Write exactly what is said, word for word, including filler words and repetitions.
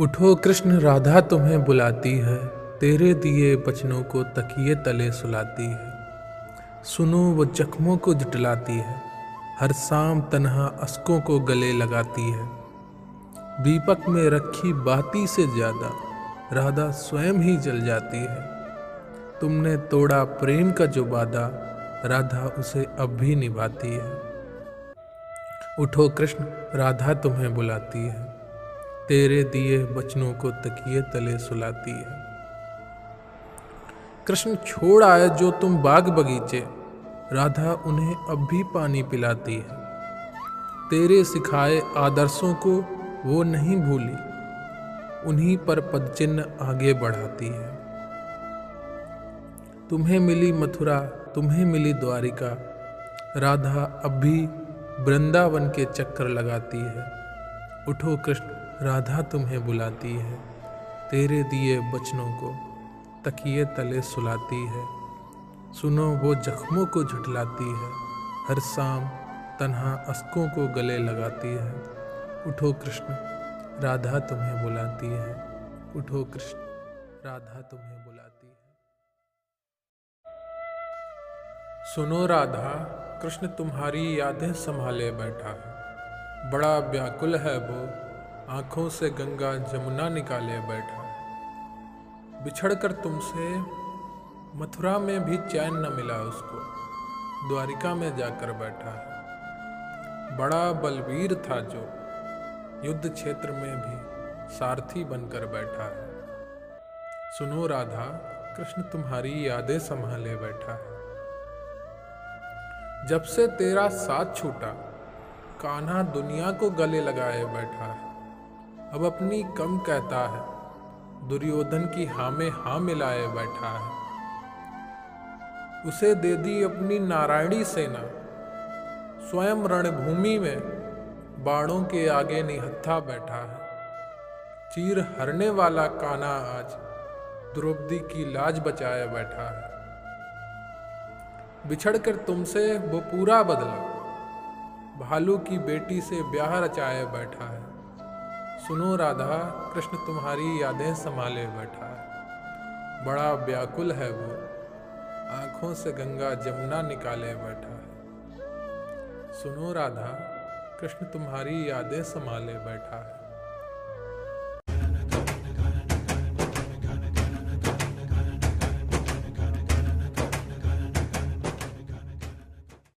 उठो कृष्ण राधा तुम्हें बुलाती है, तेरे दिए बचनों को तकिए तले सुलाती है। सुनो वो जख्मों को जुटलाती है, हर शाम तन्हा अस्कों को गले लगाती है। दीपक में रखी बाती से ज़्यादा राधा स्वयं ही जल जाती है। तुमने तोड़ा प्रेम का जो वादा, राधा उसे अब भी निभाती है। उठो कृष्ण राधा तुम्हें बुलाती है, तेरे दिए बचनों को तकिए तले सुलाती है। कृष्ण छोड़ आए जो तुम बाग बगीचे, राधा उन्हें अब भी पानी पिलाती है। तेरे सिखाए आदर्शों को वो नहीं भूली, उन्हीं पर पदचिन्ह आगे बढ़ाती है। तुम्हें मिली मथुरा, तुम्हें मिली द्वारिका, राधा अब भी वृंदावन के चक्कर लगाती है। उठो कृष्ण राधा तुम्हें बुलाती है, तेरे दिए बचनों को तकिए तले सुलाती है। सुनो वो जख्मों को झुठलाती है, हर शाम तन्हा अस्कों को गले लगाती है। उठो कृष्ण राधा तुम्हें बुलाती है, उठो कृष्ण राधा तुम्हें बुलाती है। सुनो राधा कृष्ण तुम्हारी यादें संभाले बैठा है, बड़ा व्याकुल है वो, आँखों से गंगा जमुना निकाले बैठा। बिछड़ कर तुमसे मथुरा में भी चैन न मिला उसको, द्वारिका में जाकर बैठा है। बड़ा बलवीर था जो, युद्ध क्षेत्र में भी सारथी बनकर बैठा है। सुनो राधा कृष्ण तुम्हारी यादें संभाले बैठा है। जब से तेरा साथ छूटा, कान्हा दुनिया को गले लगाए बैठा है। अब अपनी कम कहता है, दुर्योधन की हाँ में हाँ मिलाए बैठा है। उसे दे दी अपनी नारायणी सेना, स्वयं रणभूमि में बाणों के आगे निहत्था बैठा है। चीर हरने वाला कान्हा आज द्रौपदी की लाज बचाए बैठा है। बिछड़कर तुमसे वो पूरा बदला, भालू की बेटी से ब्याह रचाए बैठा है। सुनो राधा कृष्ण तुम्हारी यादें संभाले बैठा है। बड़ा व्याकुल है वो, आँखों से गंगा जमुना निकाले बैठा है। सुनो राधा कृष्ण तुम्हारी यादें संभाले बैठा है।